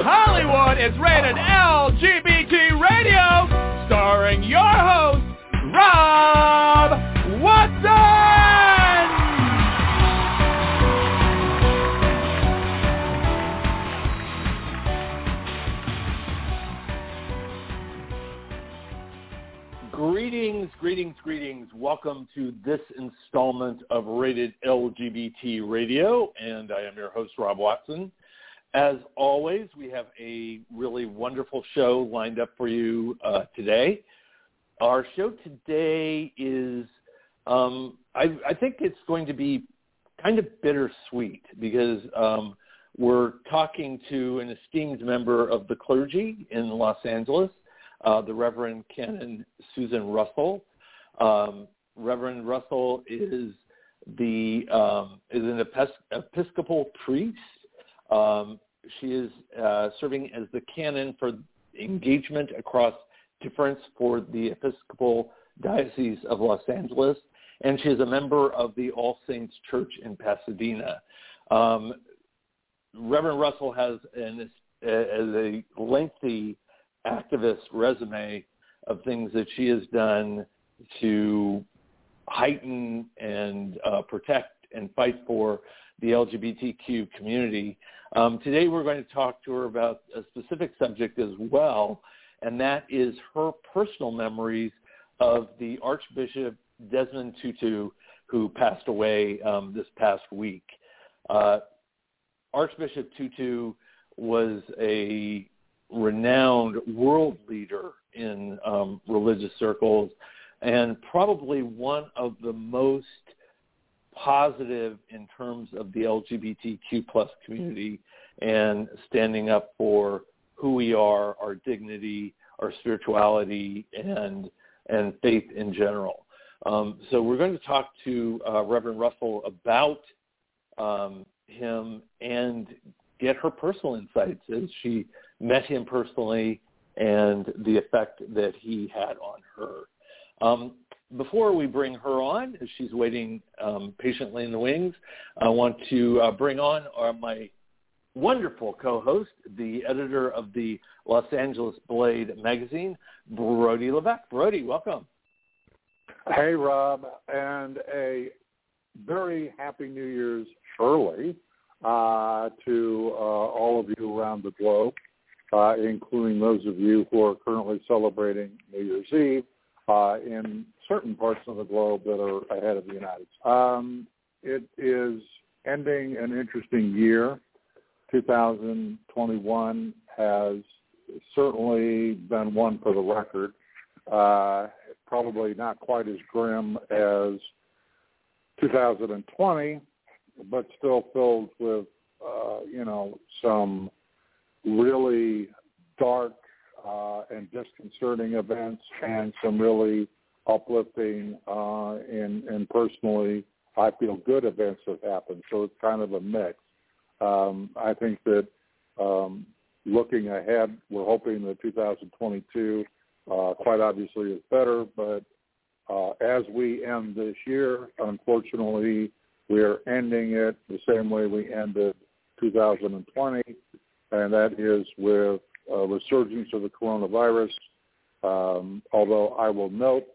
Hollywood is Rated LGBT Radio, starring your host, Rob Watson! Greetings. Welcome to this installment of Rated LGBT Radio, and I am your host, Rob Watson. As always, we have a really wonderful show lined up for you today. Our show today is, I think it's going to be kind of bittersweet because we're talking to an esteemed member of the clergy in Los Angeles, the Reverend Canon Susan Russell. Reverend Russell is an Episcopal priest. She is serving as the canon for engagement across difference for the Episcopal Diocese of Los Angeles, and she is a member of the All Saints Church in Pasadena. Reverend Russell has a lengthy activist resume of things that she has done to heighten and protect and fight for the LGBTQ community. Today we're going to talk to her about a specific subject as well, and that is her personal memories of the Archbishop Desmond Tutu, who passed away this past week. Archbishop Tutu was a renowned world leader in religious circles and probably one of the most positive in terms of the LGBTQ plus community and standing up for who we are, our dignity, our spirituality, and faith in general. So we're going to talk to Reverend Russell about him and get her personal insights as she met him personally and the effect that he had on her. Before we bring her on, as she's waiting patiently in the wings, I want to bring on my wonderful co-host, the editor of the Los Angeles Blade magazine, Brody Levesque. Brody, welcome. Hey, Rob, and a very happy New Year's, surely, to all of you around the globe, including those of you who are currently celebrating New Year's Eve in certain parts of the globe that are ahead of the United States. It is ending an interesting year. 2021 has certainly been one for the record, probably not quite as grim as 2020, but still filled with, some really dark and disconcerting events and some really uplifting and personally I feel good events have happened. So it's kind of a mix. I think that looking ahead, we're hoping that 2022 quite obviously is better, but as we end this year, unfortunately, we are ending it the same way we ended 2020, and that is with a resurgence of the coronavirus, although I will note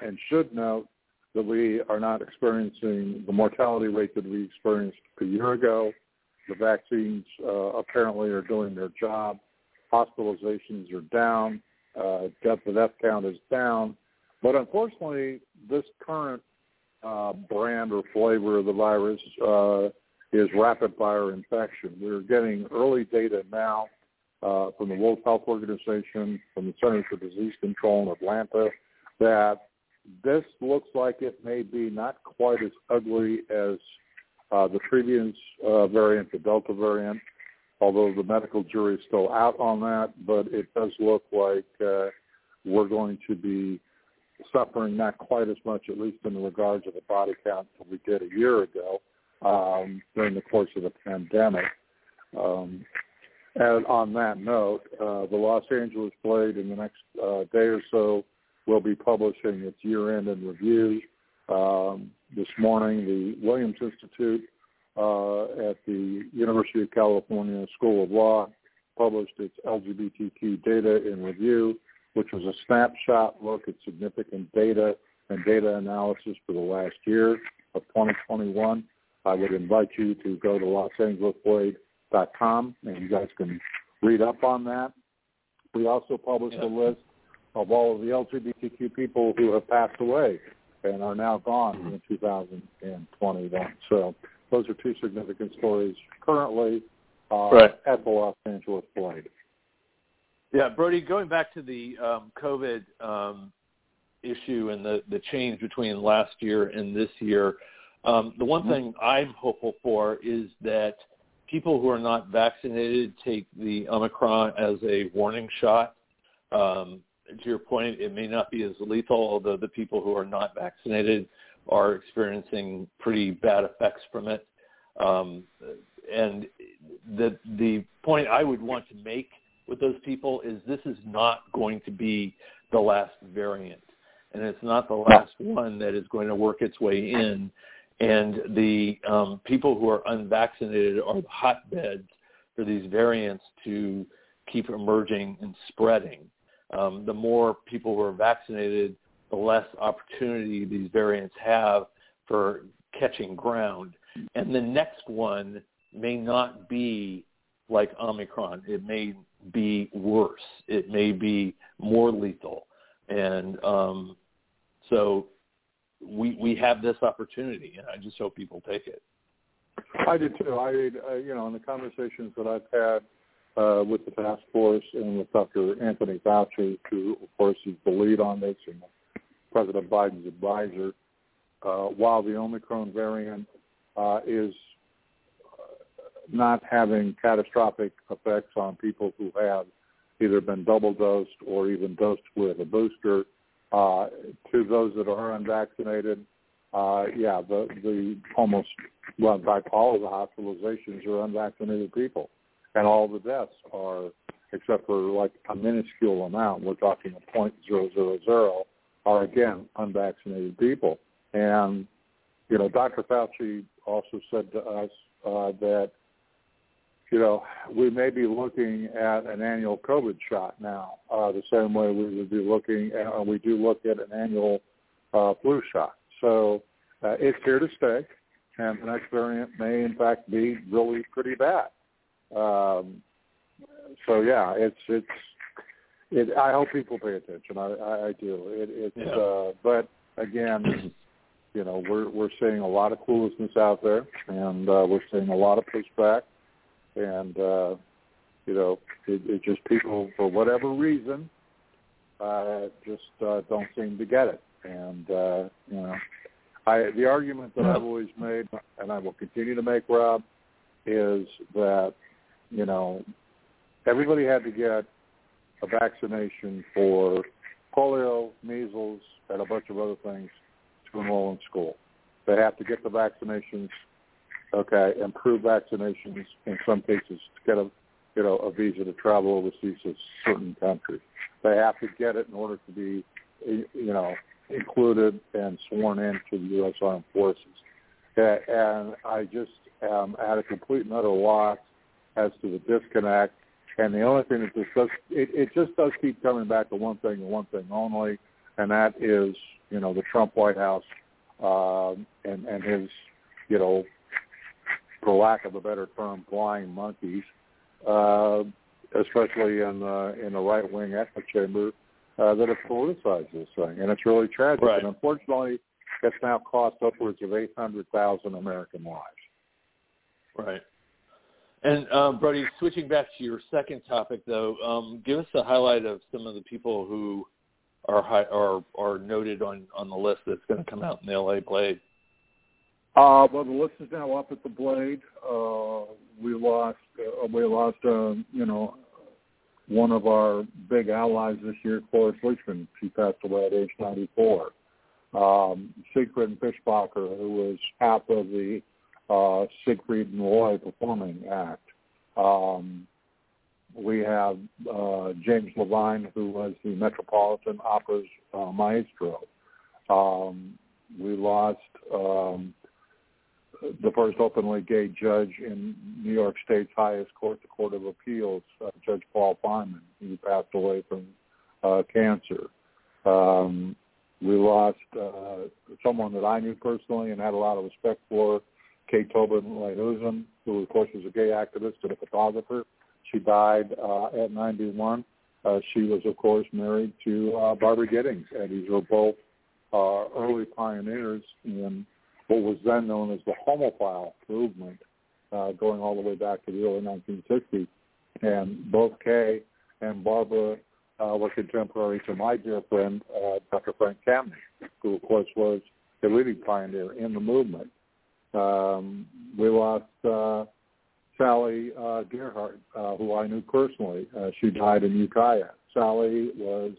and should note that we are not experiencing the mortality rate that we experienced a year ago. The vaccines apparently are doing their job. Hospitalizations are down. The death count is down. But unfortunately, this current brand or flavor of the virus is rapid-fire infection. We're getting early data now from the World Health Organization, from the Centers for Disease Control in Atlanta, that this looks like it may be not quite as ugly as the previous variant, the Delta variant, although the medical jury is still out on that, but it does look like we're going to be suffering not quite as much, at least in regards to the body count that we did a year ago during the course of the pandemic. And on that note, the Los Angeles Blade in the next day or so will be publishing its year-end and review. This morning, the Williams Institute at the University of California School of Law published its LGBTQ Data in Review, which was a snapshot look at significant data and data analysis for the last year of 2021. I would invite you to go to losangelesblade.com, and you guys can read up on that. We also published a list of all of the LGBTQ people who have passed away and are now gone in 2021. So those are two significant stories currently at the Los Angeles Blade. Yeah, Brody, going back to the COVID issue and the change between last year and this year, the one thing I'm hopeful for is that people who are not vaccinated take the Omicron as a warning shot. To your point, it may not be as lethal, although the people who are not vaccinated are experiencing pretty bad effects from it. And the point I would want to make with those people is this is not going to be the last variant, and it's not the last one that is going to work its way in. And the people who are unvaccinated are the hotbeds for these variants to keep emerging and spreading. The more people who are vaccinated, the less opportunity these variants have for catching ground. And the next one may not be like Omicron. It may be worse. It may be more lethal. And so we have this opportunity, and I just hope people take it. I do too. In the conversations that I've had with the task force and with Dr. Anthony Fauci, who, of course, is the lead on this and President Biden's advisor, while the Omicron variant is not having catastrophic effects on people who have either been double dosed or even dosed with a booster, to those that are unvaccinated, the almost, by all of the hospitalizations are unvaccinated people. And all the deaths are, except for like a minuscule amount, we're talking a 0.000, are again unvaccinated people. And, Dr. Fauci also said to us that, we may be looking at an annual COVID shot now, the same way we would be looking at, we do look at an annual flu shot. So it's here to stay, and the next variant may, in fact, be really pretty bad. I hope people pay attention. I do. But again, we're seeing a lot of cluelessness out there, and we're seeing a lot of pushback. And, it just people, for whatever reason, don't seem to get it. And, the argument that I've always made, and I will continue to make, Rob, is that, everybody had to get a vaccination for polio, measles, and a bunch of other things to enroll in school. They have to get the vaccinations. Okay, improve vaccinations in some cases to get a visa to travel overseas to certain countries. They have to get it in order to be, included and sworn into the U.S. Armed Forces. And I just am at a complete and utter loss as to the disconnect. And the only thing that this does, it just does keep coming back to one thing and one thing only, and that is, the Trump White House and his, for lack of a better term, flying monkeys, especially in the right-wing echo chamber that have politicized this thing. And it's really tragic. Right. And unfortunately, it's now cost upwards of 800,000 American lives. Right. And, Brody, switching back to your second topic, though, give us a highlight of some of the people who are noted on the list that's going to come out in the L.A. Blade. The list is now up at the Blade. We lost one of our big allies this year, Florence Lichten. She passed away at age 94. Siegfried and Fischbacher, who was half of the Siegfried and Roy performing act. We have James Levine, who was the Metropolitan Opera's maestro. We lost... the first openly gay judge in New York State's highest court, the Court of Appeals, Judge Paul Feinman, who passed away from cancer. We lost someone that I knew personally and had a lot of respect for, Kay Tobin Lahusen, who, of course, was a gay activist and a photographer. She died at 91. She was, of course, married to Barbara Gittings, and these were both early pioneers in what was then known as the homophile movement, going all the way back to the early 1960s. And both Kay and Barbara were contemporary to my dear friend, Dr. Frank Kameny, who, of course, was the leading pioneer in the movement. We lost Sally Gerhardt, who I knew personally. She died in Ukiah. Sally was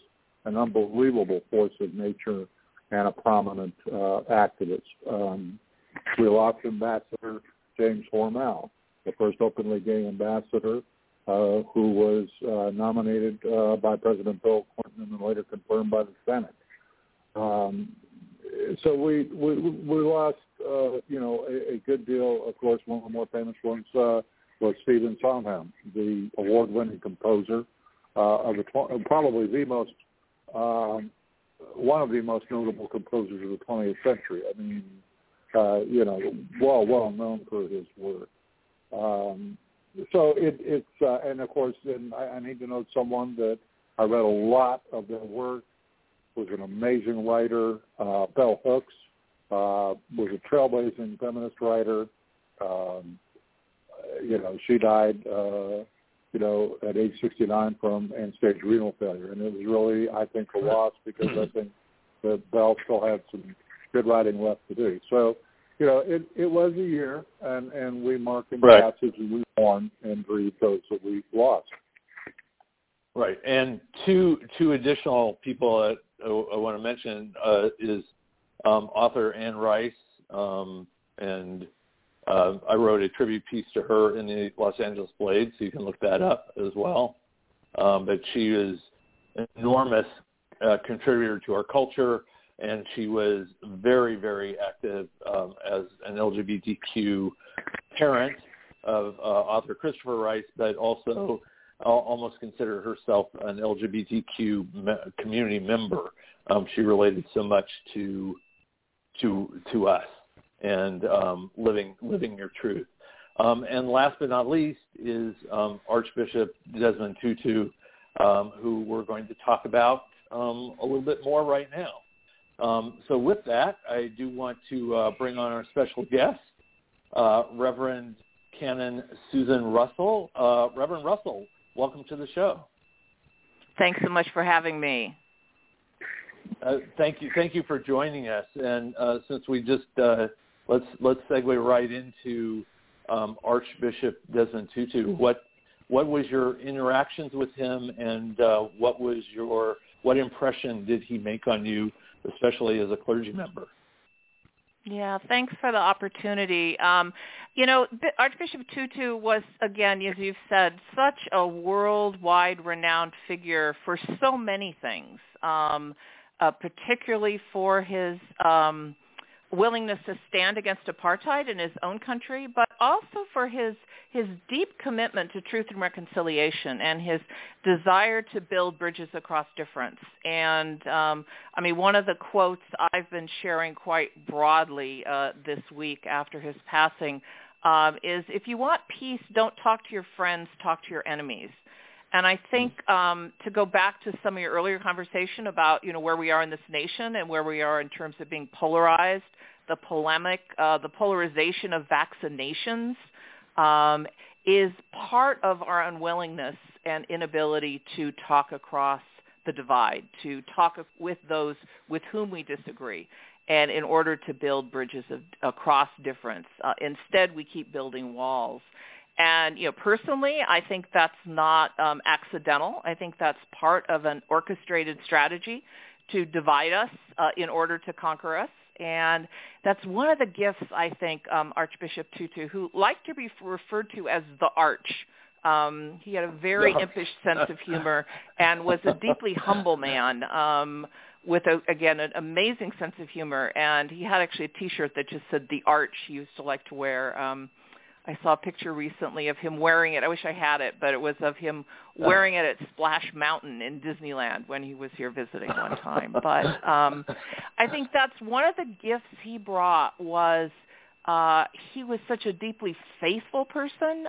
an unbelievable force of nature and a prominent activist. We lost Ambassador James Hormel, the first openly gay ambassador, who was nominated by President Bill Clinton and then later confirmed by the Senate. So we lost, a good deal. Of course, one of the more famous ones was Stephen Sondheim, the award-winning composer of probably the most one of the most notable composers of the 20th century. I mean, well known for his work. So it's and of course, and I need to note someone that I read a lot of their work. Was an amazing writer. Bell Hooks was a trailblazing feminist writer. She died, at age 69 from end-stage renal failure, and it was really, I think, a loss because I think that Bell still had some good writing left to do. So, it was a year, and we marked in passage and we mourned and grieved those that we lost. Right, and two additional people that I want to mention is author Anne Rice, and I wrote a tribute piece to her in the Los Angeles Blade, so you can look that up as well. But she is an enormous contributor to our culture, and she was very, very active as an LGBTQ parent of author Christopher Rice, but also almost consider herself an LGBTQ community member. She related so much to us and living your truth. And last but not least is Archbishop Desmond Tutu, who we're going to talk about a little bit more right now. So with that, I do want to bring on our special guest, Reverend Canon Susan Russell. Reverend Russell, welcome to the show. Thanks so much for having me. Thank you for joining us. And since we just let's segue right into Archbishop Desmond Tutu. What was your interactions with him, and what impression did he make on you, especially as a clergy member? Yeah, thanks for the opportunity. Archbishop Tutu was, again, as you've said, such a worldwide renowned figure for so many things, particularly for his willingness to stand against apartheid in his own country, but also for his deep commitment to truth and reconciliation and his desire to build bridges across difference. And one of the quotes I've been sharing quite broadly this week after his passing is, if you want peace, don't talk to your friends, talk to your enemies. And I think to go back to some of your earlier conversation about, where we are in this nation and where we are in terms of being polarized, the polemic, the polarization of vaccinations is part of our unwillingness and inability to talk across the divide, to talk with those with whom we disagree, and in order to build bridges across difference. Instead, we keep building walls. And, personally, I think that's not accidental. I think that's part of an orchestrated strategy to divide us in order to conquer us. And that's one of the gifts, I think, Archbishop Tutu, who liked to be referred to as the Arch. He had a very impish sense of humor and was a deeply humble man, with, again, an amazing sense of humor. And he had actually a T-shirt that just said The Arch he used to like to wear. I saw a picture recently of him wearing it. I wish I had it, but it was of him wearing it at Splash Mountain in Disneyland when he was here visiting one time. But I think that's one of the gifts he brought was he was such a deeply faithful person,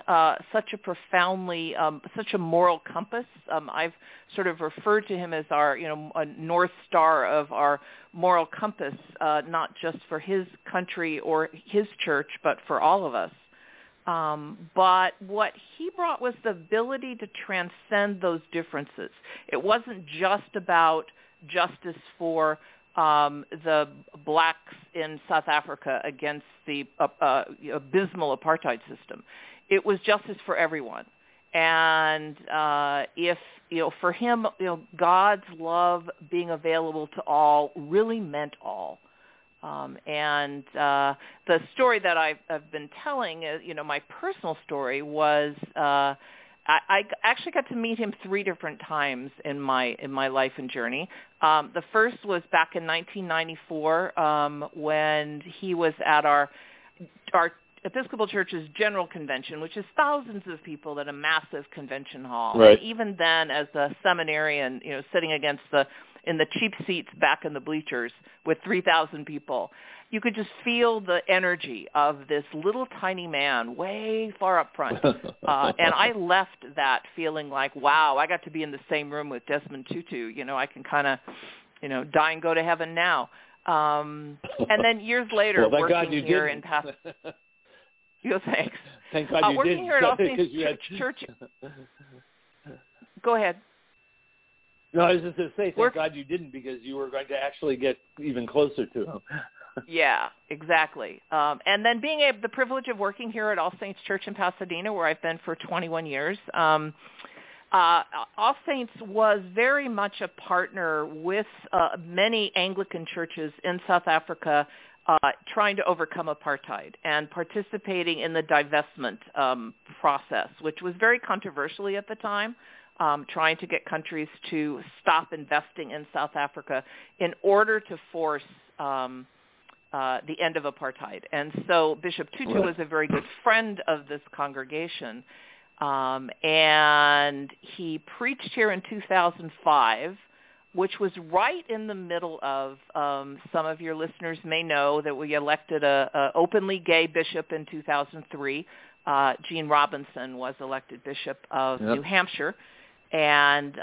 such a profoundly, such a moral compass. I've sort of referred to him as our, a North Star of our moral compass, not just for his country or his church, but for all of us. But what he brought was the ability to transcend those differences. It wasn't just about justice for the blacks in South Africa against the abysmal apartheid system. It was justice for everyone. And for him, God's love being available to all really meant all. The story that I've been telling, my personal story was I actually got to meet him three different times in my life and journey. The first was back in 1994 when he was at our Episcopal Church's General Convention, which is thousands of people at a massive convention hall. Right. And even then, as a seminarian, sitting against in the cheap seats back in the bleachers with 3,000 people. You could just feel the energy of this little tiny man way far up front. And I left that feeling like, wow, I got to be in the same room with Desmond Tutu. I can kind of, die and go to heaven now. And then years later, well, working here in Pasadena. Thanks. Thank God you working didn't. Here at All Saints Church. Go ahead. No, I was just going to say, thank God you didn't, because you were going to actually get even closer to him. Yeah, exactly. And then being the privilege of working here at All Saints Church in Pasadena, where I've been for 21 years, All Saints was very much a partner with many Anglican churches in South Africa trying to overcome apartheid and participating in the divestment process, which was very controversial at the time. Trying to get countries to stop investing in South Africa in order to force the end of apartheid. And so Bishop Tutu was a very good friend of this congregation, and he preached here in 2005, which was right in the middle of, some of your listeners may know that we elected an openly gay bishop in 2003. Gene Robinson was elected bishop of New Hampshire. And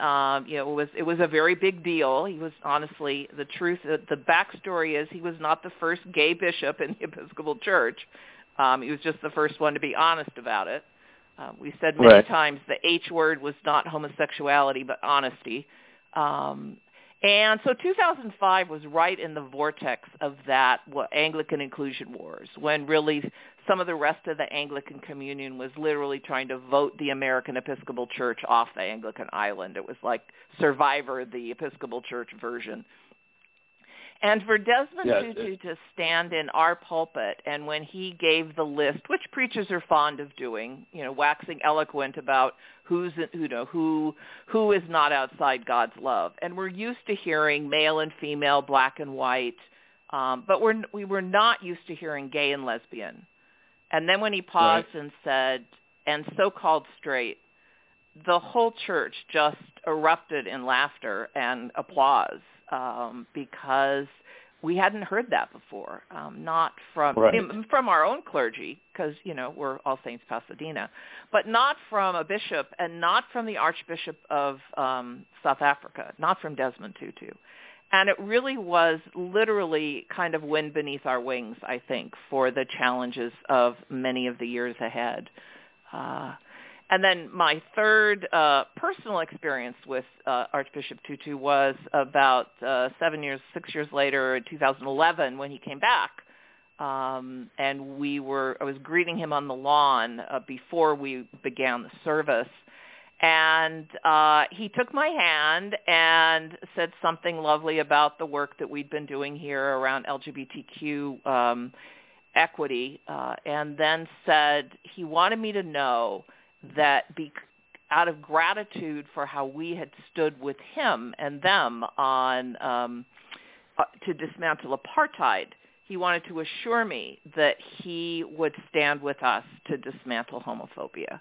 it was a very big deal. He was honestly the truth. The backstory is he was not the first gay bishop in the Episcopal Church. He was just the first one to be honest about it. We said many times the H word was not homosexuality but honesty. And so 2005 was right in the vortex of that Anglican inclusion wars, when really some of the rest of the Anglican communion was literally trying to vote the American Episcopal Church off the Anglican island. It was like Survivor, the Episcopal Church version. And for Desmond Tutu to stand in our pulpit, and when he gave the list, which preachers are fond of doing, waxing eloquent about who is not outside God's love, and we're used to hearing male and female, black and white, but we were not used to hearing gay and lesbian. And then when he paused and said, and so-called straight, the whole church just erupted in laughter and applause, because we hadn't heard that before, not from from our own clergy, because, we're All Saints Pasadena, but not from a bishop and not from the Archbishop of South Africa, not from Desmond Tutu. And it really was literally kind of wind beneath our wings, I think, for the challenges of many of the years ahead. And then my third personal experience with Archbishop Tutu was about 6 years later, in 2011, when he came back. And I was greeting him on the lawn before we began the service. And he took my hand and said something lovely about the work that we'd been doing here around LGBTQ equity, and then said he wanted me to know that out of gratitude for how we had stood with him and them on to dismantle apartheid, he wanted to assure me that he would stand with us to dismantle homophobia.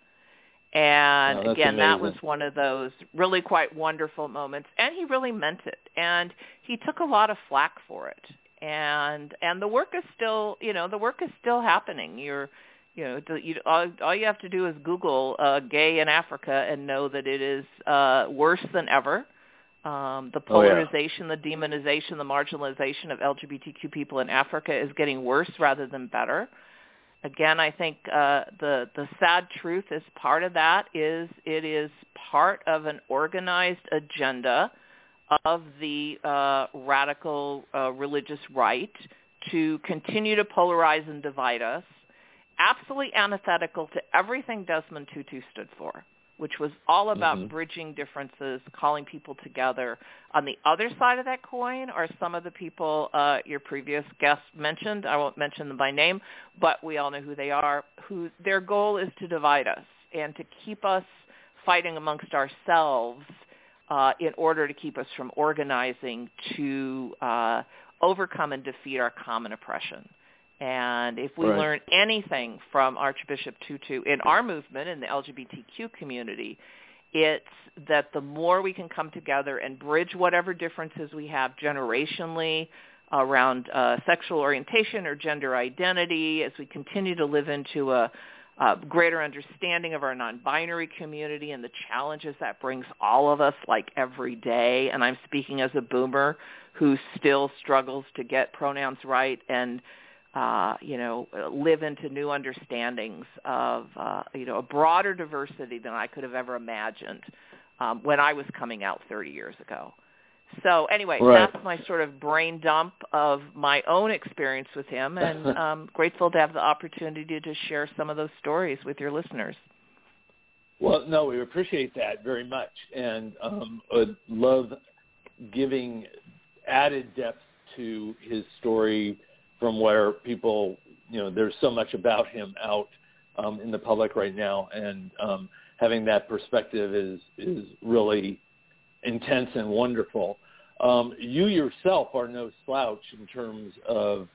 And again, amazing. That was one of those really quite wonderful moments. And he really meant it. And he took a lot of flack for it. And the work is still, the work is still happening. All you have to do is Google gay in Africa and know that it is worse than ever. The polarization, the demonization, the marginalization of LGBTQ people in Africa is getting worse rather than better. Again, I think the sad truth is part of that is it is part of an organized agenda of the radical religious right to continue to polarize and divide us, absolutely antithetical to everything Desmond Tutu stood for, which was all about bridging differences, calling people together. On the other side of that coin are some of the people your previous guest mentioned. I won't mention them by name, but we all know who they are, who their goal is to divide us and to keep us fighting amongst ourselves in order to keep us from organizing to overcome and defeat our common oppression. And if we learn anything from Archbishop Tutu in our movement, in the LGBTQ community, it's that the more we can come together and bridge whatever differences we have generationally around sexual orientation or gender identity, as we continue to live into a greater understanding of our non-binary community and the challenges that brings all of us, like every day. And I'm speaking as a boomer who still struggles to get pronouns right and live into new understandings of, a broader diversity than I could have ever imagined when I was coming out 30 years ago. So anyway, that's my sort of brain dump of my own experience with him, and grateful to have the opportunity to share some of those stories with your listeners. Well, no, we appreciate that very much, and would love giving added depth to his story from where people, there's so much about him out in the public right now, and having that perspective is really intense and wonderful. You yourself are no slouch in terms of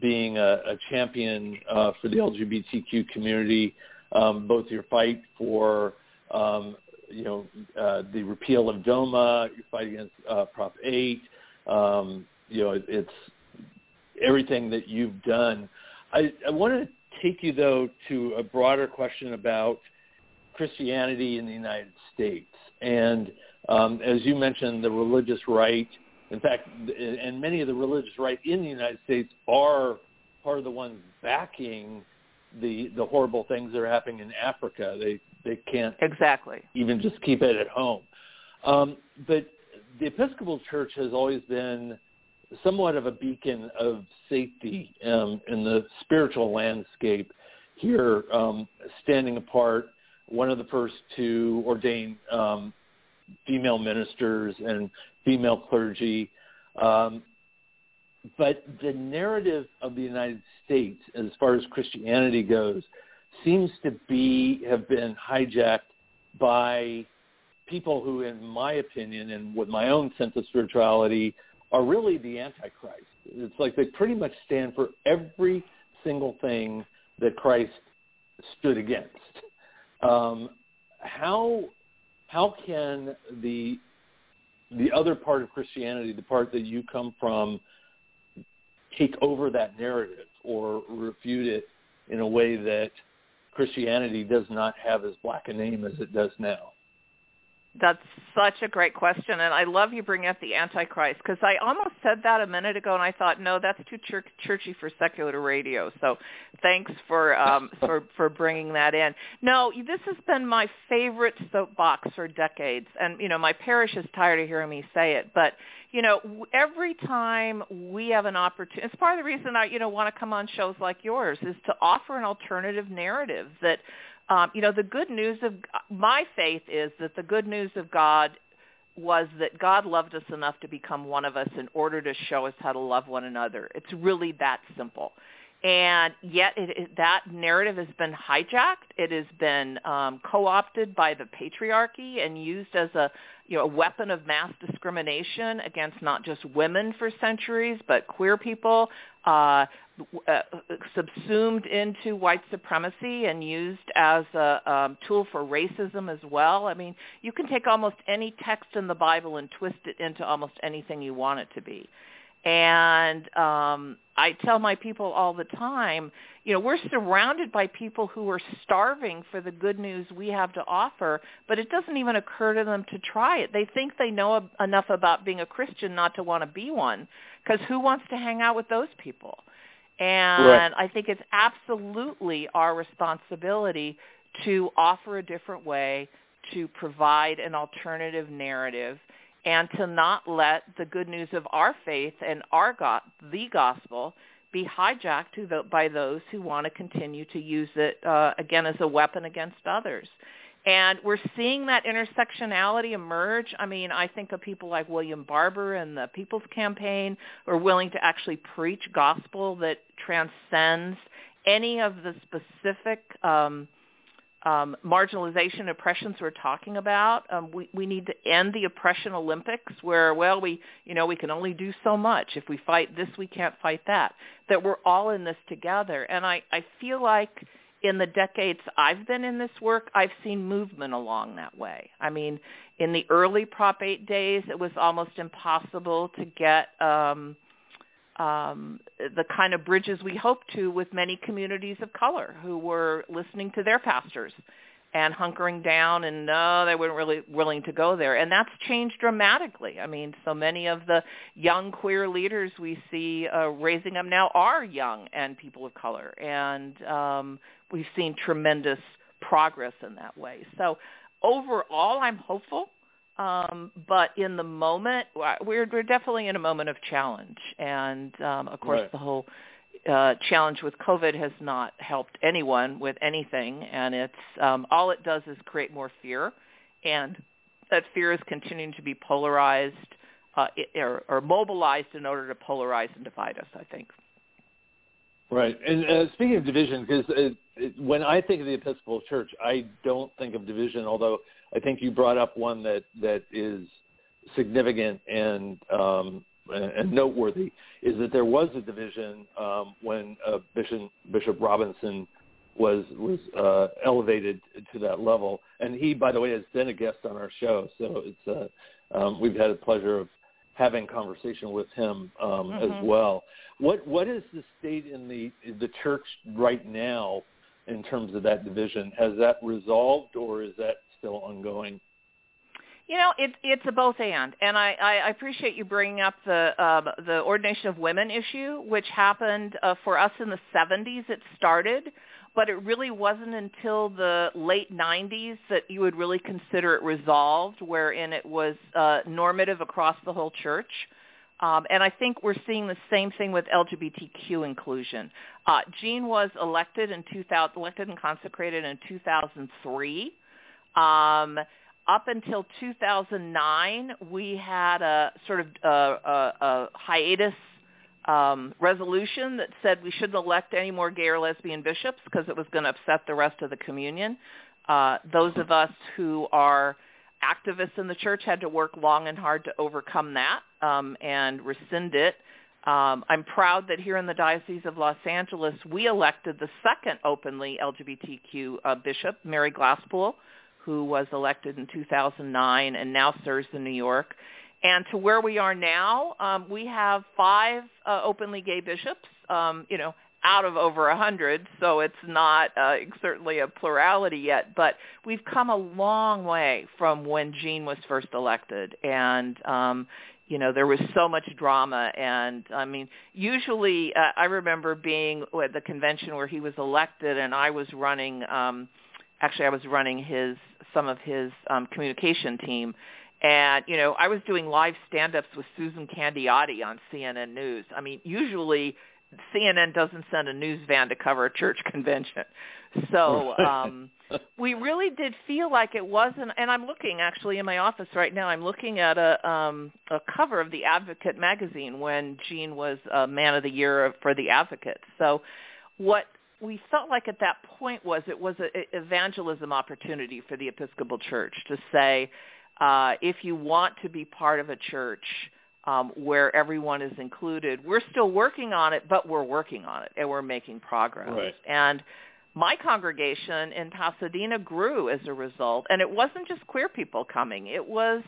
being a champion for the LGBTQ community, both your fight for, the repeal of DOMA, your fight against Prop 8, it's everything that you've done. I want to take you, though, to a broader question about Christianity in the United States. And as you mentioned, the religious right, in fact, and many of the religious right in the United States are part of the ones backing the horrible things that are happening in Africa. They can't even just keep it at home. But the Episcopal Church has always been somewhat of a beacon of safety in the spiritual landscape here, standing apart, one of the first to ordain female ministers and female clergy. But the narrative of the United States, as far as Christianity goes, seems to have been hijacked by people who, in my opinion, and with my own sense of spirituality, are really the Antichrist. It's like they pretty much stand for every single thing that Christ stood against. How can the other part of Christianity, the part that you come from, take over that narrative or refute it in a way that Christianity does not have as black a name as it does now? That's such a great question, and I love you bringing up the Antichrist, because I almost said that a minute ago, and I thought, no, that's too churchy for secular radio, so thanks for bringing that in. No, this has been my favorite soapbox for decades, and, my parish is tired of hearing me say it, but, every time we have an opportunity, it's part of the reason I, want to come on shows like yours, is to offer an alternative narrative that the good news of my faith is that the good news of God was that God loved us enough to become one of us in order to show us how to love one another. It's really that simple. And yet that narrative has been hijacked. It has been co-opted by the patriarchy and used as a weapon of mass discrimination against not just women for centuries, but queer people, subsumed into white supremacy and used as a tool for racism as well. I mean, you can take almost any text in the Bible and twist it into almost anything you want it to be. And I tell my people all the time, we're surrounded by people who are starving for the good news we have to offer, but it doesn't even occur to them to try it. They think they know enough about being a Christian not to want to be one, because who wants to hang out with those people? And right. I think it's absolutely our responsibility to offer a different way, to provide an alternative narrative, and to not let the good news of our faith and the gospel be hijacked by those who want to continue to use it, again, as a weapon against others. And we're seeing that intersectionality emerge. I mean, I think of people like William Barber and the People's Campaign who are willing to actually preach gospel that transcends any of the specific marginalization oppressions we're talking about. We need to end the oppression Olympics where, we can only do so much. If we fight this, we can't fight that, that we're all in this together. And I feel like in the decades I've been in this work, I've seen movement along that way. I mean, in the early Prop 8 days, it was almost impossible to get the kind of bridges we hope to with many communities of color who were listening to their pastors and hunkering down, and no, they weren't really willing to go there. And that's changed dramatically. I mean, so many of the young queer leaders we see raising up now are young and people of color, and we've seen tremendous progress in that way. So overall, I'm hopeful. But in the moment, we're definitely in a moment of challenge. And, of course, right. The whole challenge with COVID has not helped anyone with anything. And it's all it does is create more fear. And that fear is continuing to be polarized or mobilized in order to polarize and divide us, I think. Right. And speaking of division, because when I think of the Episcopal Church, I don't think of division, although I think you brought up one that is significant and noteworthy, is that there was a division when Bishop Robinson was elevated to that level. And he, by the way, has been a guest on our show. So it's we've had a pleasure of having conversation with him as well. What is the state in the church right now in terms of that division? Has that resolved, or is that still ongoing? It's a both and I appreciate you bringing up the ordination of women issue, which happened for us in the 70s. It started, but it really wasn't until the late 90s that you would really consider it resolved, wherein it was normative across the whole church. And I think we're seeing the same thing with LGBTQ inclusion. Jean was elected and consecrated in 2003. Up until 2009, we had a sort of a hiatus resolution that said we shouldn't elect any more gay or lesbian bishops because it was going to upset the rest of the communion. Those of us who are activists in the church had to work long and hard to overcome that and rescind it. I'm proud that here in the Diocese of Los Angeles, we elected the second openly LGBTQ bishop, Mary Glasspool, who was elected in 2009 and now serves in New York. And to where we are now, we have 5 openly gay bishops, out of over 100, so it's not certainly a plurality yet. But we've come a long way from when Jean was first elected. And, there was so much drama. And, I mean, usually I remember being at the convention where he was elected, and I was running some of his communication team. And, I was doing live stand-ups with Susan Candiotti on CNN News. I mean, usually CNN doesn't send a news van to cover a church convention. So we really did feel like it wasn't, and I'm looking actually in my office right now, I'm looking at a cover of the Advocate magazine when Jean was Man of the Year for the Advocate. So what we felt like at that point was it was an evangelism opportunity for the Episcopal Church to say, if you want to be part of a church where everyone is included, we're still working on it, but we're working on it and we're making progress. Right. And my congregation in Pasadena grew as a result, and it wasn't just queer people coming. It was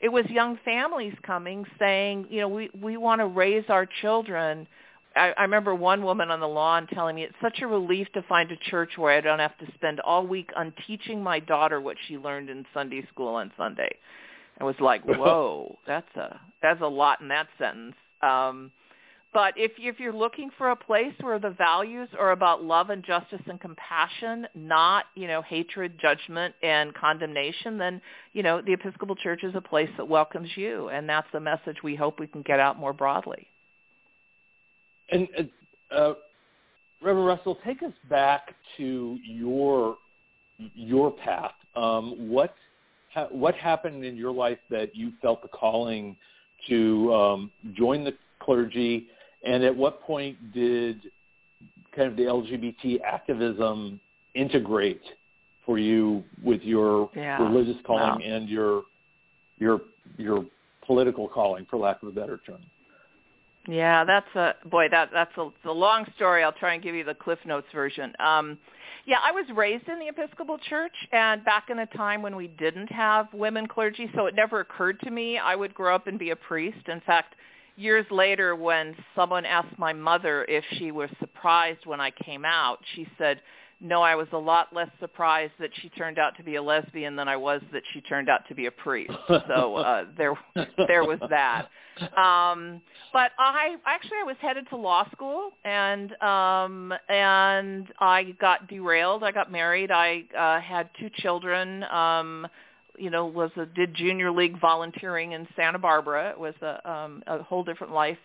young families coming saying, you know, we want to raise our children. I remember one woman on the lawn telling me, it's such a relief to find a church where I don't have to spend all week on teaching my daughter what she learned in Sunday school on Sunday. I was like, whoa, that's a lot in that sentence. But if you're looking for a place where the values are about love and justice and compassion, not, hatred, judgment, and condemnation, then, the Episcopal Church is a place that welcomes you. And that's the message we hope we can get out more broadly. And Reverend Russell, take us back to your path. What happened in your life that you felt the calling to join the clergy, and at what point did kind of the LGBT activism integrate for you with your religious calling and your political calling, for lack of a better term? Yeah, that's a long story. I'll try and give you the Cliff Notes version. I was raised in the Episcopal Church, and back in a time when we didn't have women clergy, so it never occurred to me I would grow up and be a priest. In fact, years later, when someone asked my mother if she was surprised when I came out, she said, no, I was a lot less surprised that she turned out to be a lesbian than I was that she turned out to be a priest. So there was that. But I was headed to law school, and I got derailed. I got married. I had two children. Did junior league volunteering in Santa Barbara. It was a whole different life.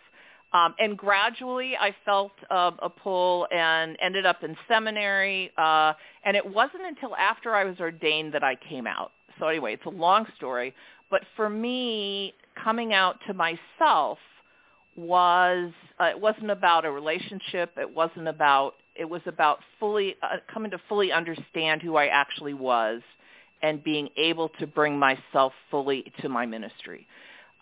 And gradually I felt a pull and ended up in seminary. And it wasn't until after I was ordained that I came out. So anyway, it's a long story. But for me, coming out to myself was, it wasn't about a relationship. It was about coming to fully understand who I actually was and being able to bring myself fully to my ministry.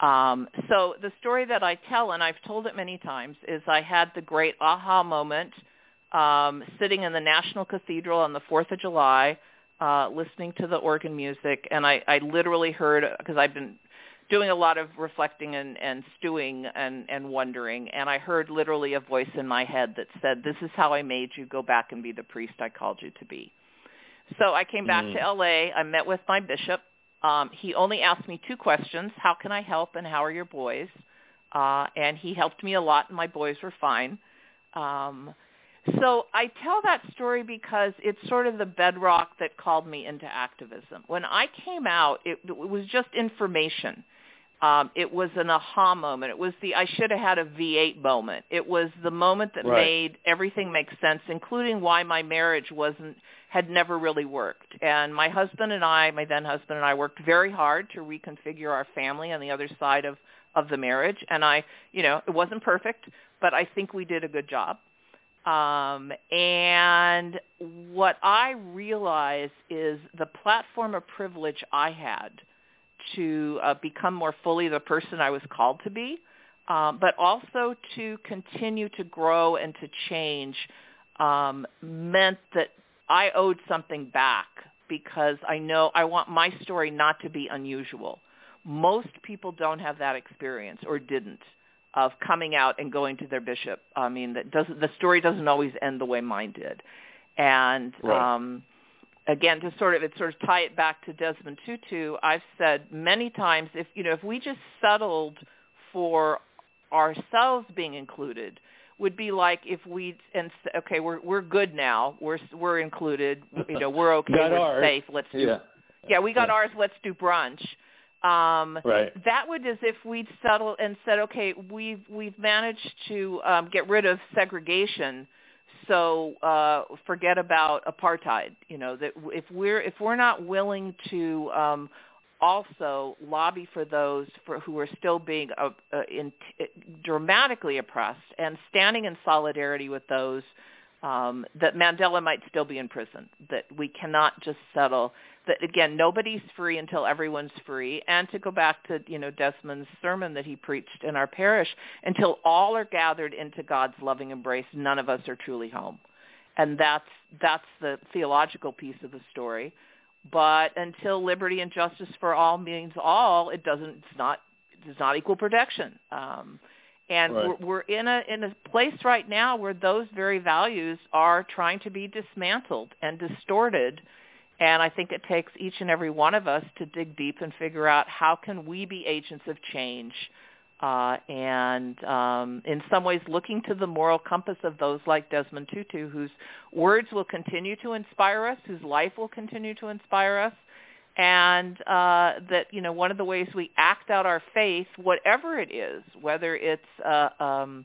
So the story that I tell, and I've told it many times, is I had the great aha moment sitting in the National Cathedral on the 4th of July listening to the organ music, and I literally heard, because I've been doing a lot of reflecting and stewing and wondering, and I heard literally a voice in my head that said, this is how I made you go back and be the priest I called you to be. So I came back to L.A. I met with my bishop. He only asked me two questions: how can I help, and how are your boys? And he helped me a lot, and my boys were fine. So I tell that story because it's sort of the bedrock that called me into activism. When I came out, it was just information. It was an aha moment. It was I should have had a V8 moment. It was the moment that made everything make sense, including why my marriage had never really worked. And my then husband and I worked very hard to reconfigure our family on the other side of the marriage. And it wasn't perfect, but I think we did a good job. And what I realized is the platform of privilege I had to become more fully the person I was called to be, but also to continue to grow and to change meant that I owed something back, because I know I want my story not to be unusual. Most people don't have that experience, or didn't, of coming out and going to their bishop. I mean, the story doesn't always end the way mine did. And again, to sort of tie it back to Desmond Tutu, I've said many times, if we just settled for ourselves being included, would be like we're good now, we're included, we're okay, we're safe. Let's do we got ours. Let's do brunch. That would, as if we'd settled and said, okay, we've managed to get rid of segregation. So forget about apartheid. That if we're not willing to also lobby for those who are still being dramatically oppressed, and standing in solidarity with those that Mandela might still be in prison, that we cannot just settle, that, again, nobody's free until everyone's free. And to go back to, you know, Desmond's sermon that he preached in our parish, until all are gathered into God's loving embrace, none of us are truly home. And that's the theological piece of the story. But until liberty and justice for all means all, it doesn't, it's not equal protection. And right. we're in a place right now where those very values are trying to be dismantled and distorted. And I think it takes each and every one of us to dig deep and figure out how can we be agents of change, and in some ways looking to the moral compass of those like Desmond Tutu, whose words will continue to inspire us, whose life will continue to inspire us, and that, you know, one of the ways we act out our faith, whatever it is, whether it's a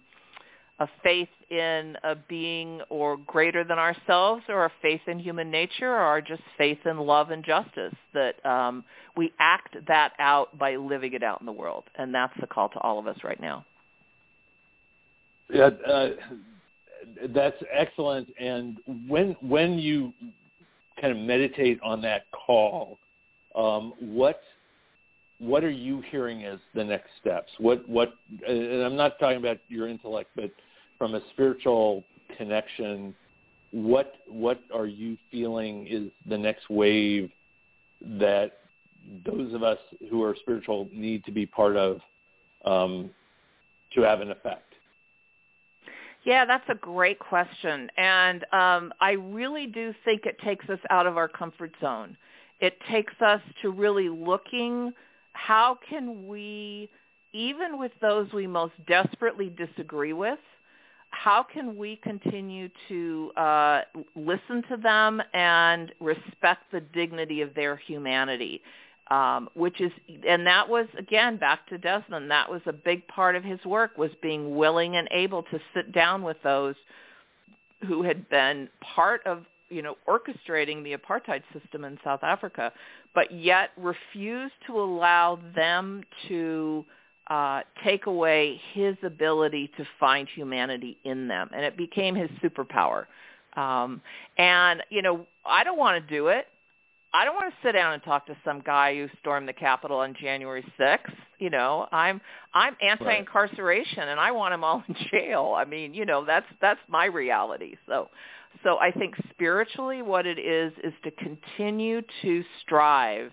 faith in a being or greater than ourselves, or a faith in human nature, or just faith in love and justice, that we act that out by living it out in the world. And that's the call to all of us right now. Yeah, that's excellent. And when you kind of meditate on that call, what are you hearing as the next steps? What? And I'm not talking about your intellect, but from a spiritual connection, what are you feeling is the next wave that those of us who are spiritual need to be part of to have an effect? Yeah, that's a great question. And I really do think it takes us out of our comfort zone. It takes us to really looking, how can we, even with those we most desperately disagree with, how can we continue to listen to them and respect the dignity of their humanity, which is, and that was, again, back to Desmond, that was a big part of his work, was being willing and able to sit down with those who had been part of, you know, orchestrating the apartheid system in South Africa, but yet refused to allow them to take away his ability to find humanity in them. And it became his superpower. And, you know, I don't want to do it. I don't want to sit down and talk to some guy who stormed the Capitol on January 6th. You know, I'm anti-incarceration, and I want them all in jail. I mean, you know, that's my reality. So I think spiritually what it is to continue to strive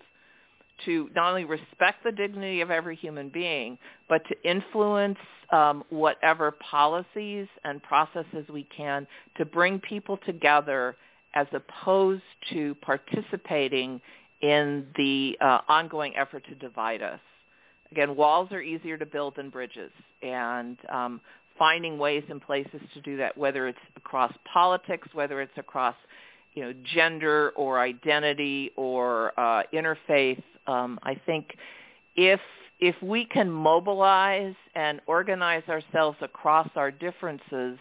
to not only respect the dignity of every human being, but to influence whatever policies and processes we can to bring people together, as opposed to participating in the ongoing effort to divide us. Again, walls are easier to build than bridges, and finding ways and places to do that, whether it's across politics, whether it's across, you know, gender or identity or interfaith. I think if we can mobilize and organize ourselves across our differences,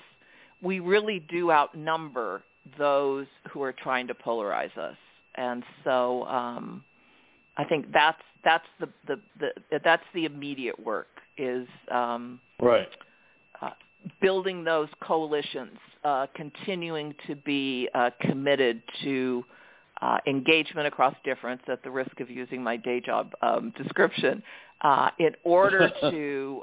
we really do outnumber those who are trying to polarize us. And so I think that's the immediate work, is building those coalitions, continuing to be committed to engagement across difference, at the risk of using my day job description, in order to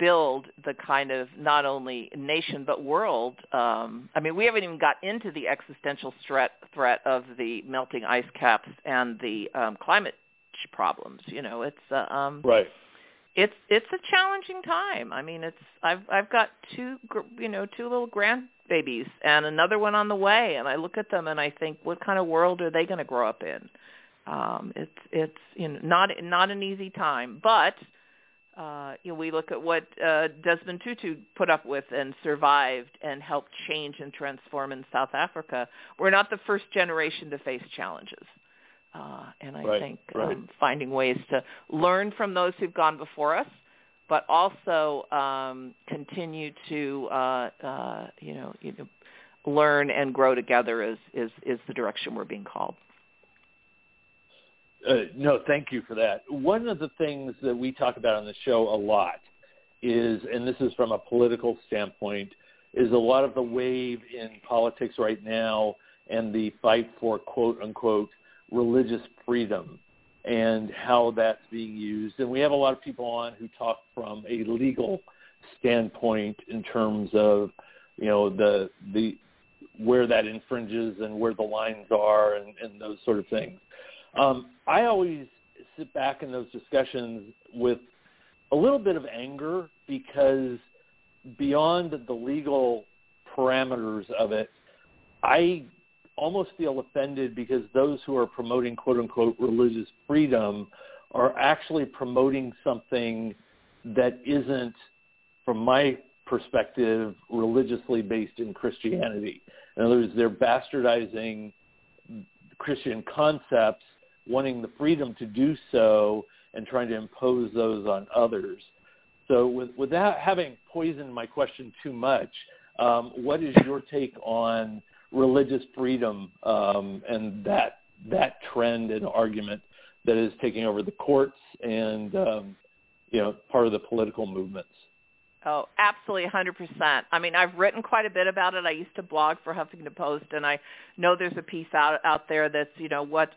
build the kind of not only nation but world. I mean, we haven't even got into the existential threat of the melting ice caps and the climate problems. You know, it's right. It's a challenging time. I mean, I've got two little grandbabies and another one on the way, and I look at them and I think, what kind of world are they going to grow up in? It's you know, not an easy time, but. You know, we look at what Desmond Tutu put up with and survived and helped change and transform in South Africa. We're not the first generation to face challenges. And I think finding ways to learn from those who've gone before us, but also continue to, learn and grow together is the direction we're being called. No, thank you for that. One of the things that we talk about on the show a lot is, and this is from a political standpoint, is a lot of the wave in politics right now and the fight for quote-unquote religious freedom and how that's being used. And we have a lot of people on who talk from a legal standpoint in terms of, you know, the where that infringes and where the lines are and those sort of things. I always sit back in those discussions with a little bit of anger because beyond the legal parameters of it, I almost feel offended because those who are promoting quote-unquote religious freedom are actually promoting something that isn't, from my perspective, religiously based in Christianity. In other words, they're bastardizing Christian concepts, wanting the freedom to do so, and trying to impose those on others. So without having poisoned my question too much, what is your take on religious freedom and that trend and argument that is taking over the courts and part of the political movements? Oh, absolutely, 100%. I mean, I've written quite a bit about it. I used to blog for Huffington Post, and I know there's a piece out there that's, you know, what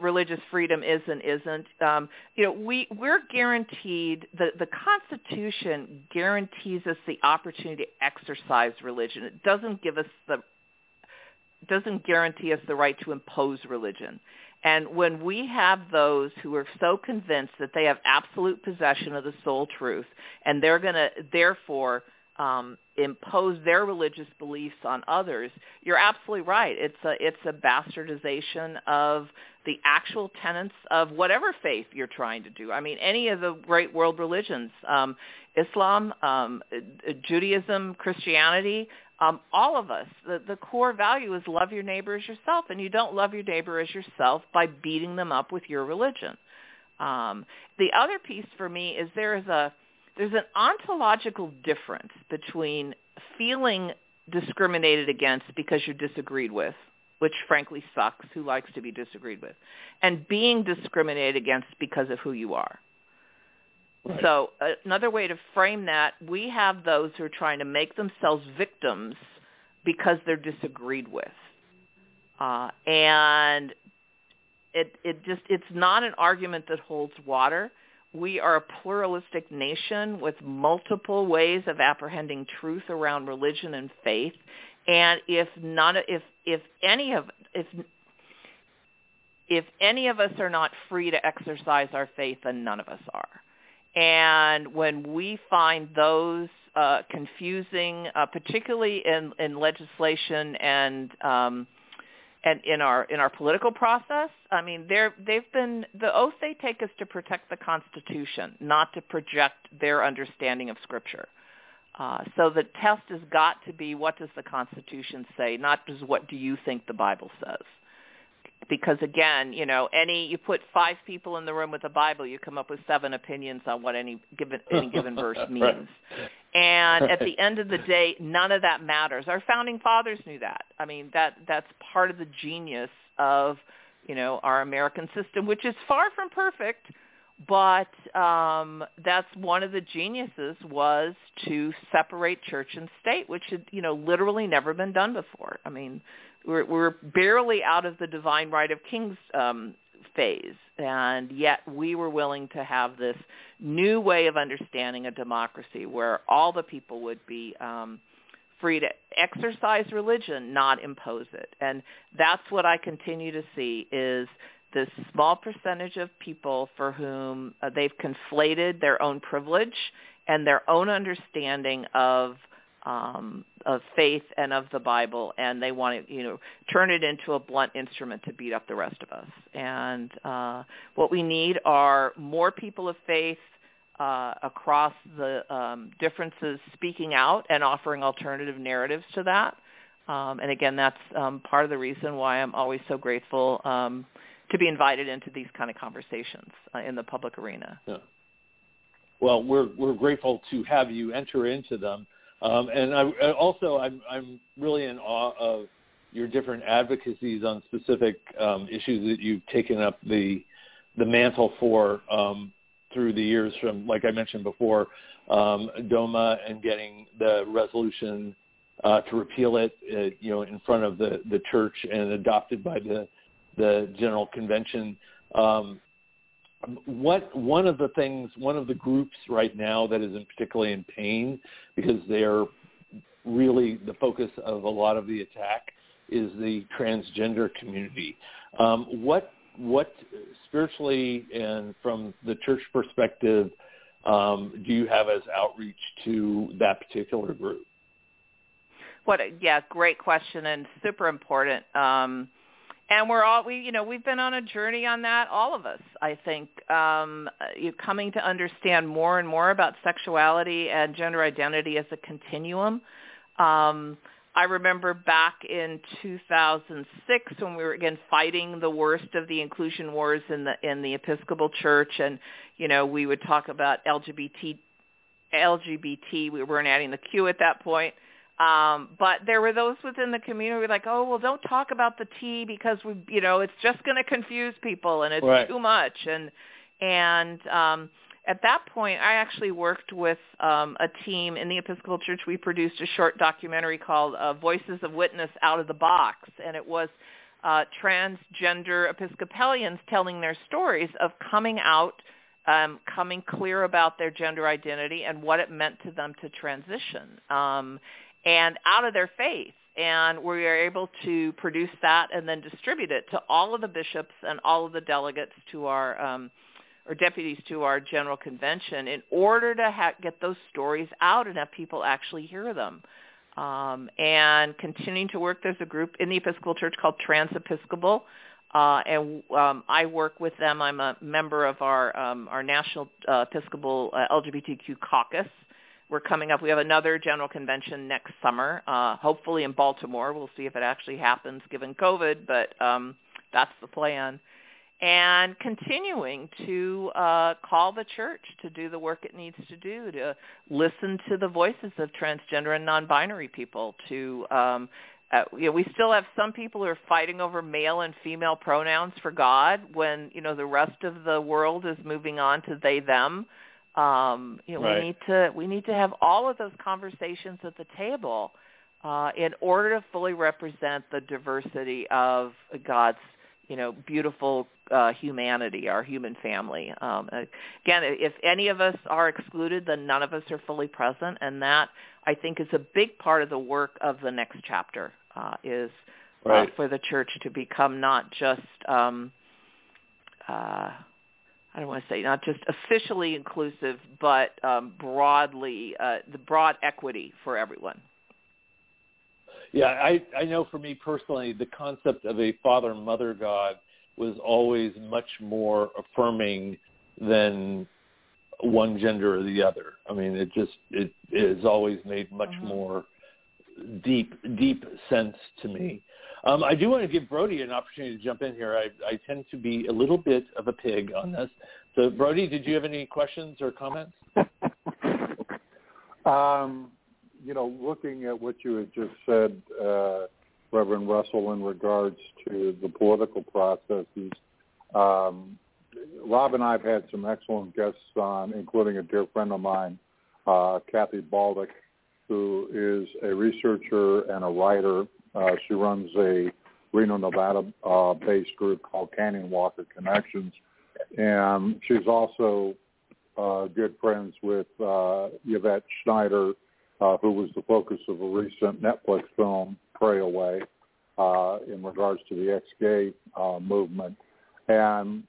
religious freedom is and isn't. We're guaranteed, the Constitution guarantees us the opportunity to exercise religion. It doesn't guarantee us the right to impose religion. And when we have those who are so convinced that they have absolute possession of the sole truth, and they're going to therefore impose their religious beliefs on others, you're absolutely right. It's a bastardization of the actual tenets of whatever faith you're trying to do. I mean, any of the great world religions, Islam, Judaism, Christianity. All of us, the core value is love your neighbor as yourself, and you don't love your neighbor as yourself by beating them up with your religion. The other piece for me is there's an ontological difference between feeling discriminated against because you're disagreed with, which frankly sucks, who likes to be disagreed with, and being discriminated against because of who you are. Right. So another way to frame that, we have those who are trying to make themselves victims because they're disagreed with. And it's not an argument that holds water. We are a pluralistic nation with multiple ways of apprehending truth around religion and faith. And if any of us are not free to exercise our faith, then none of us are. And when we find those confusing, particularly in legislation and in our political process, I mean, they've been, the oath they take is to protect the Constitution, not to project their understanding of Scripture. So the test has got to be, what does the Constitution say, not just what do you think the Bible says. Because again, you put 5 people in the room with a Bible, you come up with 7 opinions on what any given verse means. Right. And right. At the end of the day, none of that matters. Our founding fathers knew that. I mean, that's part of the genius of, our American system, which is far from perfect, but that's one of the geniuses, was to separate church and state, which had, literally never been done before. I mean, we're barely out of the divine right of kings phase, and yet we were willing to have this new way of understanding a democracy where all the people would be free to exercise religion, not impose it. And that's what I continue to see is this small percentage of people for whom they've conflated their own privilege and their own understanding of faith and of the Bible, and they want to, turn it into a blunt instrument to beat up the rest of us. And what we need are more people of faith across the differences speaking out and offering alternative narratives to that. And again, that's part of the reason why I'm always so grateful to be invited into these kind of conversations in the public arena. Yeah. Well, we're grateful to have you enter into them. And I'm really in awe of your different advocacies on specific issues that you've taken up the mantle for through the years, from, like I mentioned before, DOMA and getting the resolution to repeal it, in front of the church and adopted by the General Convention. One of the groups right now that is particularly in pain because they're really the focus of a lot of the attack is the transgender community. What spiritually and from the church perspective do you have as outreach to that particular group? Great question and super important. And we've been on a journey on that, all of us, I think. You're coming to understand more and more about sexuality and gender identity as a continuum. I remember back in 2006 when we were again fighting the worst of the inclusion wars in the Episcopal Church, and we would talk about LGBT. We weren't adding the Q at that point. But there were those within the community who were like, oh, well, don't talk about the T because it's just going to confuse people and it's right. Too much. And at that point, I actually worked with a team in the Episcopal Church. We produced a short documentary called Voices of Witness Out of the Box, and it was transgender Episcopalians telling their stories of coming out, coming clear about their gender identity and what it meant to them to transition. And out of their faith, and we are able to produce that and then distribute it to all of the bishops and all of the delegates to our or deputies to our General Convention in order to get those stories out and have people actually hear them. And continuing to work, there's a group in the Episcopal Church called Trans Episcopal, and I work with them. I'm a member of our National Episcopal LGBTQ Caucus. We're coming up. We have another General Convention next summer, hopefully in Baltimore. We'll see if it actually happens given COVID, but that's the plan. And continuing to call the church to do the work it needs to do, to listen to the voices of transgender and non-binary people. We still have some people who are fighting over male and female pronouns for God when, the rest of the world is moving on to they, them. Right. We need to have all of those conversations at the table in order to fully represent the diversity of God's, beautiful humanity, our human family. Again, if any of us are excluded, then none of us are fully present, and that I think is a big part of the work of the next chapter is right. For the church to become not just. I don't want to say not just officially inclusive, but broadly, the broad equity for everyone. Yeah, I know for me personally, the concept of a father, mother, God was always much more affirming than one gender or the other. I mean, it has always made much more deep sense to me. I do want to give Brody an opportunity to jump in here. I tend to be a little bit of a pig on this. So, Brody, did you have any questions or comments? Looking at what you had just said, Reverend Russell, in regards to the political processes, Rob and I have had some excellent guests on, including a dear friend of mine, Kathy Baldick, who is a researcher and a writer. She runs a Reno, Nevada-based group called Canyon Walker Connections, and she's also good friends with Yvette Schneider, who was the focus of a recent Netflix film, Pray Away, in regards to the ex-gay movement. And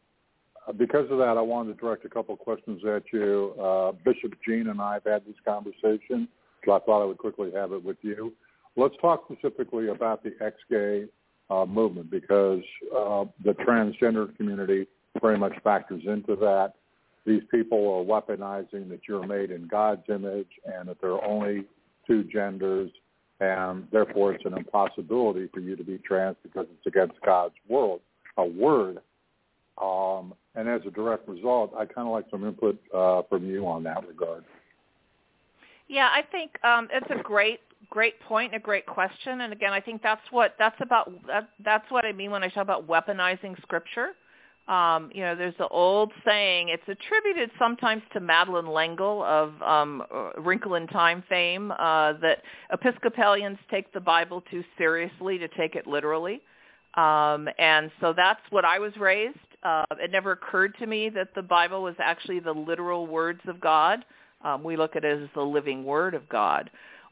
because of that, I wanted to direct a couple of questions at you. Bishop Jean and I have had this conversation, so I thought I would quickly have it with you. Let's talk specifically about the ex-gay movement because the transgender community very much factors into that. These people are weaponizing that you're made in God's image and that there are only two genders, and therefore it's an impossibility for you to be trans because it's against God's word. And as a direct result, I'd kind of like some input from you on that regard. Yeah, I think it's a great point and a great question. And again, I think that's what I mean when I talk about weaponizing Scripture. You know, there's the old saying, it's attributed sometimes to Madeleine L'Engle of Wrinkle in Time fame, that Episcopalians take the Bible too seriously to take it literally. And so that's what I was raised. It never occurred to me that the Bible was actually the literal words of God. We look at it as the living word of God.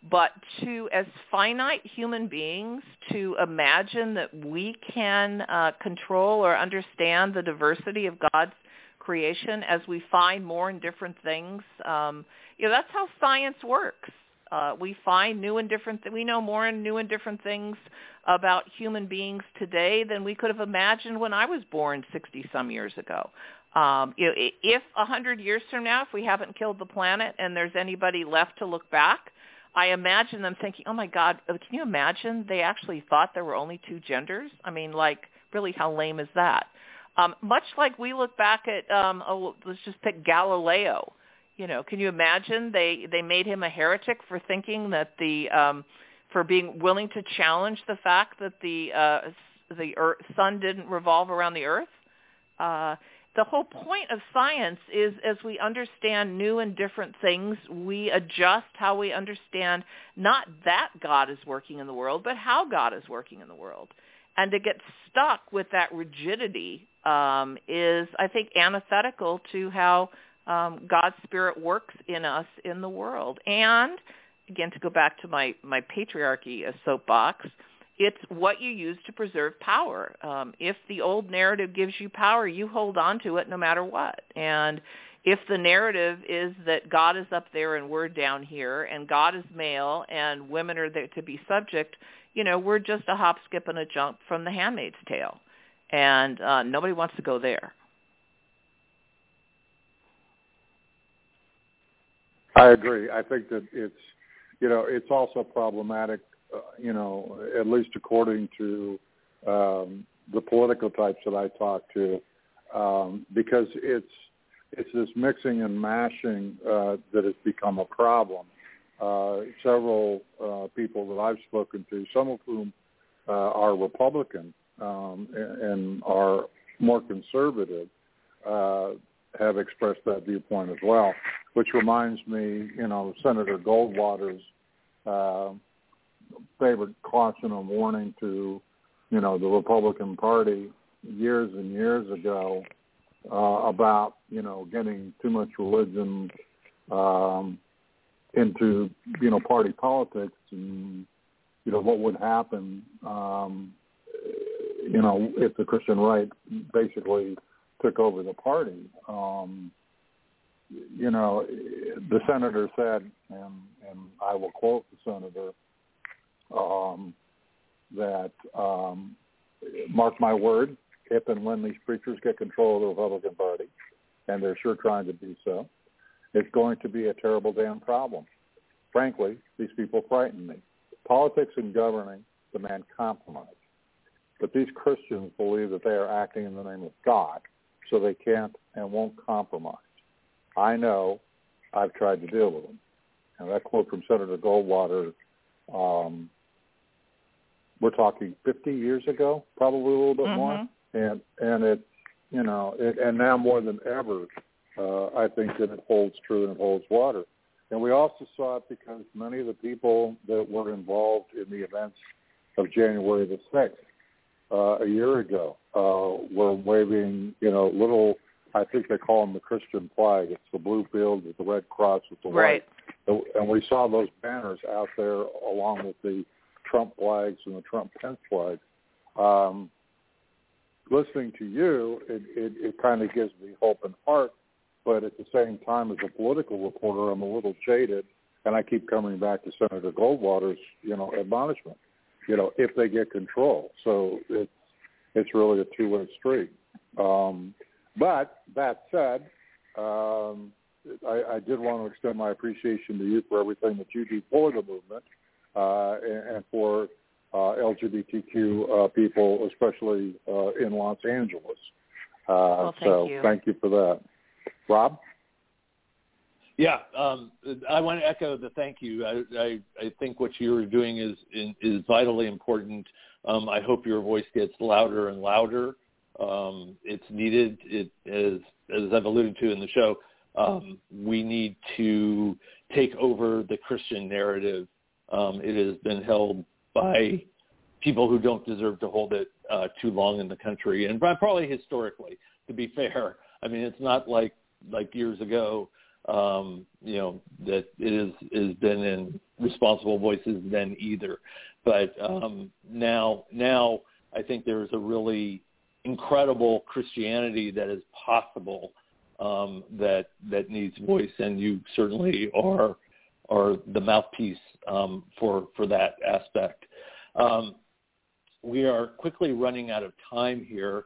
But to, as finite human beings, to imagine that we can control or understand the diversity of God's creation as we find more and different things, you know, that's how science works. We find new and different, we know more and new and different things about human beings today than we could have imagined when I was born 60-some years ago. You know, if 100 years from now, if we haven't killed the planet and there's anybody left to look back, I imagine them thinking, oh, my God, can you imagine they actually thought there were only two genders? I mean, like, really, how lame is that? Much like we look back at, let's just pick Galileo. You know, can you imagine they made him a heretic for thinking that the for being willing to challenge the fact that the earth, sun didn't revolve around the earth? The whole point of science is as we understand new and different things, we adjust how we understand not that God is working in the world, but how God is working in the world. And to get stuck with that rigidity is, I think, antithetical to how God's Spirit works in us in the world. And, again, to go back to my patriarchy soapbox, it's what you use to preserve power. If the old narrative gives you power, you hold on to it no matter what. And if the narrative is that God is up there and we're down here and God is male and women are there to be subject, you know, we're just a hop, skip, and a jump from The Handmaid's Tale. And nobody wants to go there. I agree. I think that it's, you know, it's also problematic. You know, at least according to the political types that I talk to, because it's this mixing and mashing that has become a problem. Several people that I've spoken to, some of whom are Republican and are more conservative, have expressed that viewpoint as well, which reminds me, you know, Senator Goldwater's favorite caution and warning to, you know, the Republican Party years and years ago about, you know, getting too much religion into, you know, party politics and, you know, what would happen, you know, if the Christian right basically took over the party. You know, the senator said, and I will quote the senator, that, mark my word, Hip and Lindley's preachers get control of the Republican Party, and they're sure trying to do so. It's going to be a terrible damn problem. Frankly, these people frighten me. Politics and governing demand compromise. But these Christians believe that they are acting in the name of God, so they can't and won't compromise. I know. I've tried to deal with them. And that quote from Senator Goldwater, we're talking 50 years ago, probably a little bit more, and it, you know, it, and now more than ever, I think that it holds true and it holds water. And we also saw it because many of the people that were involved in the events of January the 6th a year ago were waving, you know, little, I think they call them the Christian flag. It's the blue field with the red cross with the white. And we saw those banners out there along with the Trump flags and the Trump-Pence flags. Listening to you, it kind of gives me hope and heart, but at the same time as a political reporter, I'm a little jaded, and I keep coming back to Senator Goldwater's, you know, admonishment, you know, if they get control. So it's really a two-way street. But that said, I did want to extend my appreciation to you for everything that you do for the movement and for LGBTQ people, especially in Los Angeles. Well, thank you for that. Rob? Yeah, I want to echo the thank you. I think what you're doing is vitally important. I hope your voice gets louder and louder. It's needed. It is, as I've alluded to in the show, we need to take over the Christian narrative. It has been held by people who don't deserve to hold it too long in the country, and probably historically, to be fair. I mean, it's not like years ago, that it has been in responsible voices then either. But now I think there's a really incredible Christianity that is possible that needs voice, and you certainly are the mouthpiece for that aspect. We are quickly running out of time here,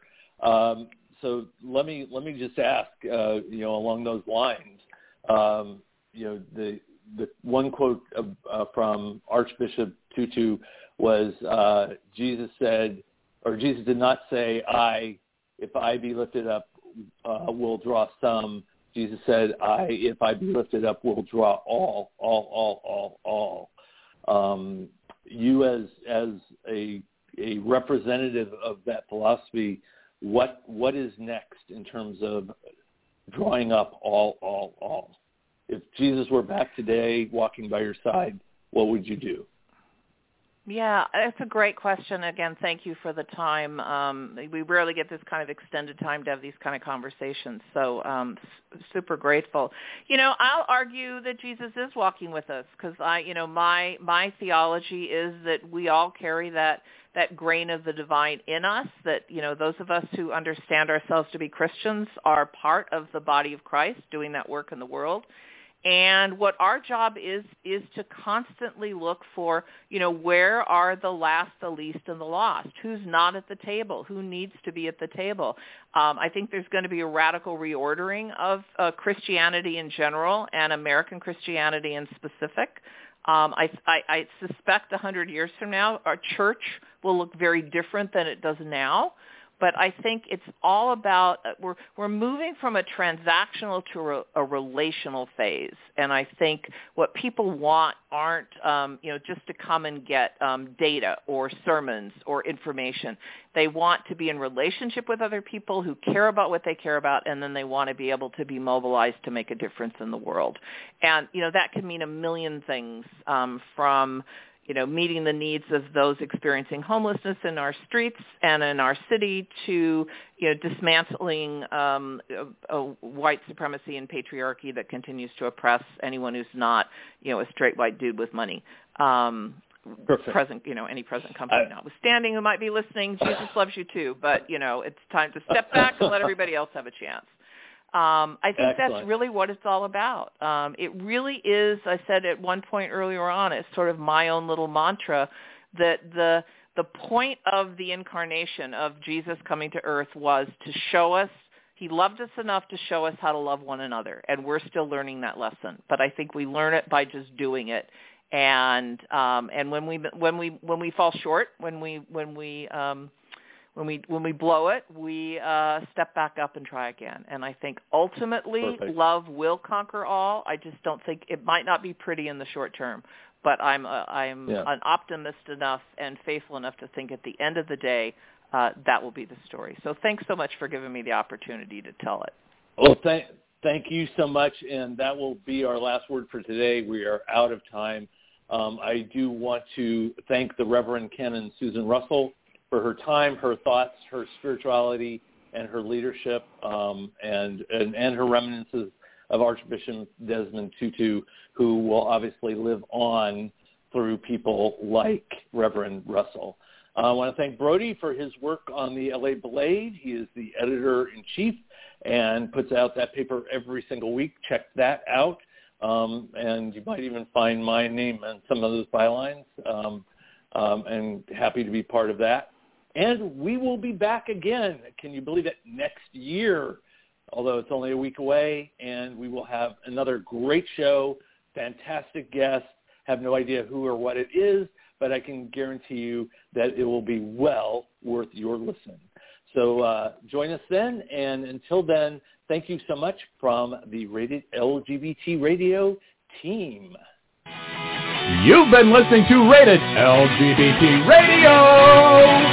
so let me just ask, along those lines, the one quote from Archbishop Tutu was, Jesus did not say, if I be lifted up, will draw some. Jesus said, if I be lifted up, will draw all. You as a representative of that philosophy, what is next in terms of drawing up all? If Jesus were back today, walking by your side, what would you do? Yeah, that's a great question. Again, thank you for the time. We rarely get this kind of extended time to have these kind of conversations, so super grateful. I'll argue that Jesus is walking with us, because my theology is that we all carry that grain of the divine in us, that, those of us who understand ourselves to be Christians are part of the body of Christ doing that work in the world. And what our job is to constantly look for, where are the last, the least, and the lost? Who's not at the table? Who needs to be at the table? I think there's going to be a radical reordering of Christianity in general and American Christianity in specific. I suspect 100 years from now, our church will look very different than it does now. But I think it's all about we're moving from a transactional to a relational phase, and I think what people want aren't just to come and get data or sermons or information. They want to be in relationship with other people who care about what they care about, and then they want to be able to be mobilized to make a difference in the world. And that can mean a million things, from meeting the needs of those experiencing homelessness in our streets and in our city to, dismantling white supremacy and patriarchy that continues to oppress anyone who's not, a straight white dude with money. Any present company notwithstanding who might be listening, Jesus loves you too, but, it's time to step back and let everybody else have a chance. I think Excellent. That's really what it's all about. It really is, I said at one point earlier on, it's sort of my own little mantra, that the point of the incarnation of Jesus coming to earth was to show us, he loved us enough to show us how to love one another, and we're still learning that lesson. But I think we learn it by just doing it. And when we fall short, when we blow it, we step back up and try again. And I think ultimately love will conquer all. I just don't think it might not be pretty in the short term, but I'm an optimist enough and faithful enough to think at the end of the day that will be the story. So thanks so much for giving me the opportunity to tell it. Well, thank you so much, and that will be our last word for today. We are out of time. I do want to thank the Reverend Canon Susan Russell for her time, her thoughts, her spirituality, and her leadership, and her reminiscences of Archbishop Desmond Tutu, who will obviously live on through people like Reverend Russell. I want to thank Brody for his work on the LA Blade. He is the editor-in-chief and puts out that paper every single week. Check that out. And you might even find my name on some of those bylines, and happy to be part of that. And we will be back again, can you believe it, next year, although it's only a week away, and we will have another great show, fantastic guests, have no idea who or what it is, but I can guarantee you that it will be well worth your listen. So join us then, and until then, thank you so much from the Rated LGBT Radio team. You've been listening to Rated LGBT Radio.